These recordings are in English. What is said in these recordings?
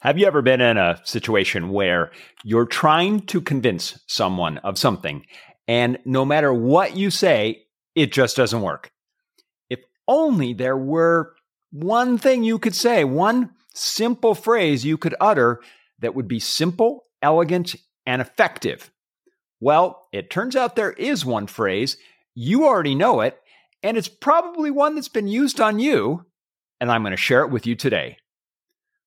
Have you ever been in a situation where you're trying to convince someone of something, and no matter what you say, it just doesn't work? If only there were one thing you could say, one simple phrase you could utter that would be simple, elegant, and effective. Well, it turns out there is one phrase. You already know it, and it's probably one that's been used on you, and I'm going to share it with you today.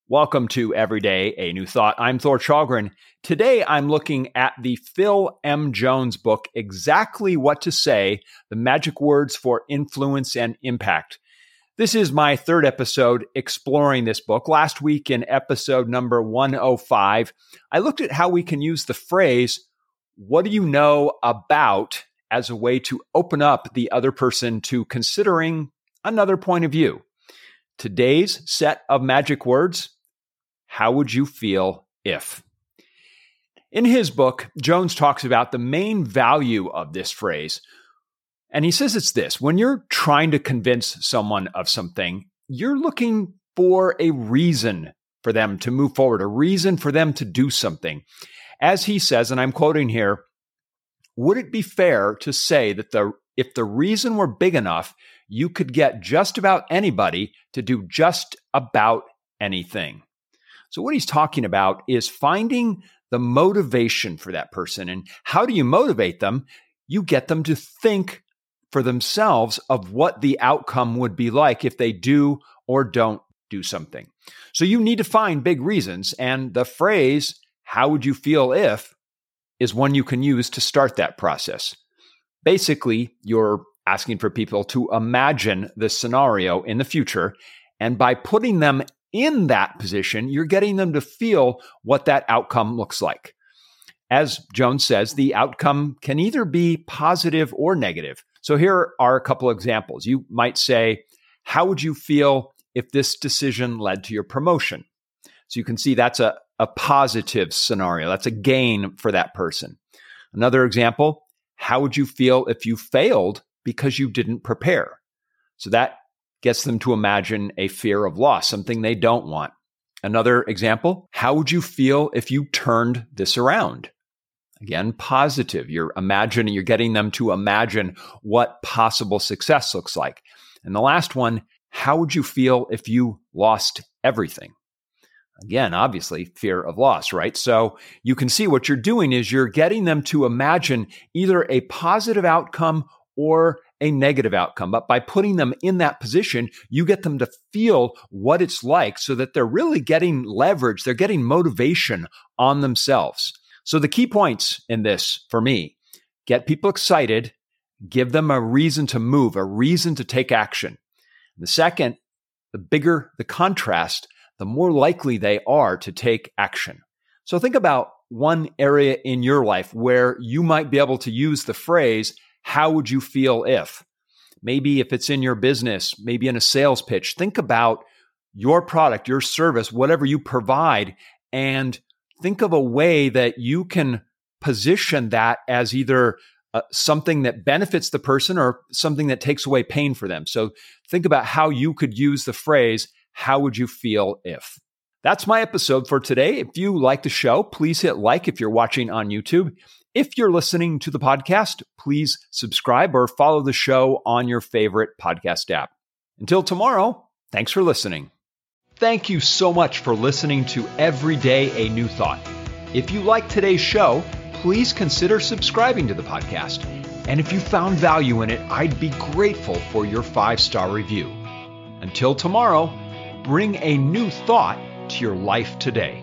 Welcome to Every Day, A New Thought. I'm Thor Challgren. Today, I'm looking at the Phil M. Jones book, Exactly What to Say: The Magic Words for Influence and Impact. This is my third episode exploring this book. Last week in episode number 105, I looked at how we can use the phrase, "What do you know about?" as a way to open up the other person to considering another point of view. Today's set of magic words: how would you feel if? In his book, Jones talks about the main value of this phrase. And he says it's this: when you're trying to convince someone of something, you're looking for a reason for them to move forward, a reason for them to do something. As he says, and I'm quoting here, "Would it be fair to say that if the reason were big enough, you could get just about anybody to do just about anything?" So what he's talking about is finding the motivation for that person. And how do you motivate them? You get them to think for themselves of what the outcome would be like if they do or don't do something. So you need to find big reasons. And the phrase, "How would you feel if?" is one you can use to start that process. Basically, you're asking for people to imagine the scenario in the future, and by putting them in that position, you're getting them to feel what that outcome looks like. As Jones says, the outcome can either be positive or negative. So here are a couple examples. You might say, "How would you feel if this decision led to your promotion?" So you can see that's a positive scenario. That's a gain for that person. Another example, "How would you feel if you failed because you didn't prepare?" So that gets them to imagine a fear of loss, something they don't want. Another example, "How would you feel if you turned this around?" Again, positive. You're imagining, you're getting them to imagine what possible success looks like. And the last one, "How would you feel if you lost everything?" Again, obviously, fear of loss, right? So you can see what you're doing is you're getting them to imagine either a positive outcome or a negative outcome. But by putting them in that position, you get them to feel what it's like so that they're really getting leverage. They're getting motivation on themselves. So the key points in this for me: get people excited, give them a reason to move, a reason to take action. The second, the bigger the contrast, the more likely they are to take action. So think about one area in your life where you might be able to use the phrase, "How would you feel if?" Maybe if it's in your business, maybe in a sales pitch, think about your product, your service, whatever you provide, and think of a way that you can position that as either something that benefits the person or something that takes away pain for them. So think about how you could use the phrase, "How would you feel if?" That's my episode for today. If you like the show, please hit like if you're watching on YouTube. If you're listening to the podcast, please subscribe or follow the show on your favorite podcast app. Until tomorrow, thanks for listening. Thank you so much for listening to Every Day, A New Thought. If you like today's show, please consider subscribing to the podcast. And if you found value in it, I'd be grateful for your 5-star review. Until tomorrow, bring a new thought to your life today.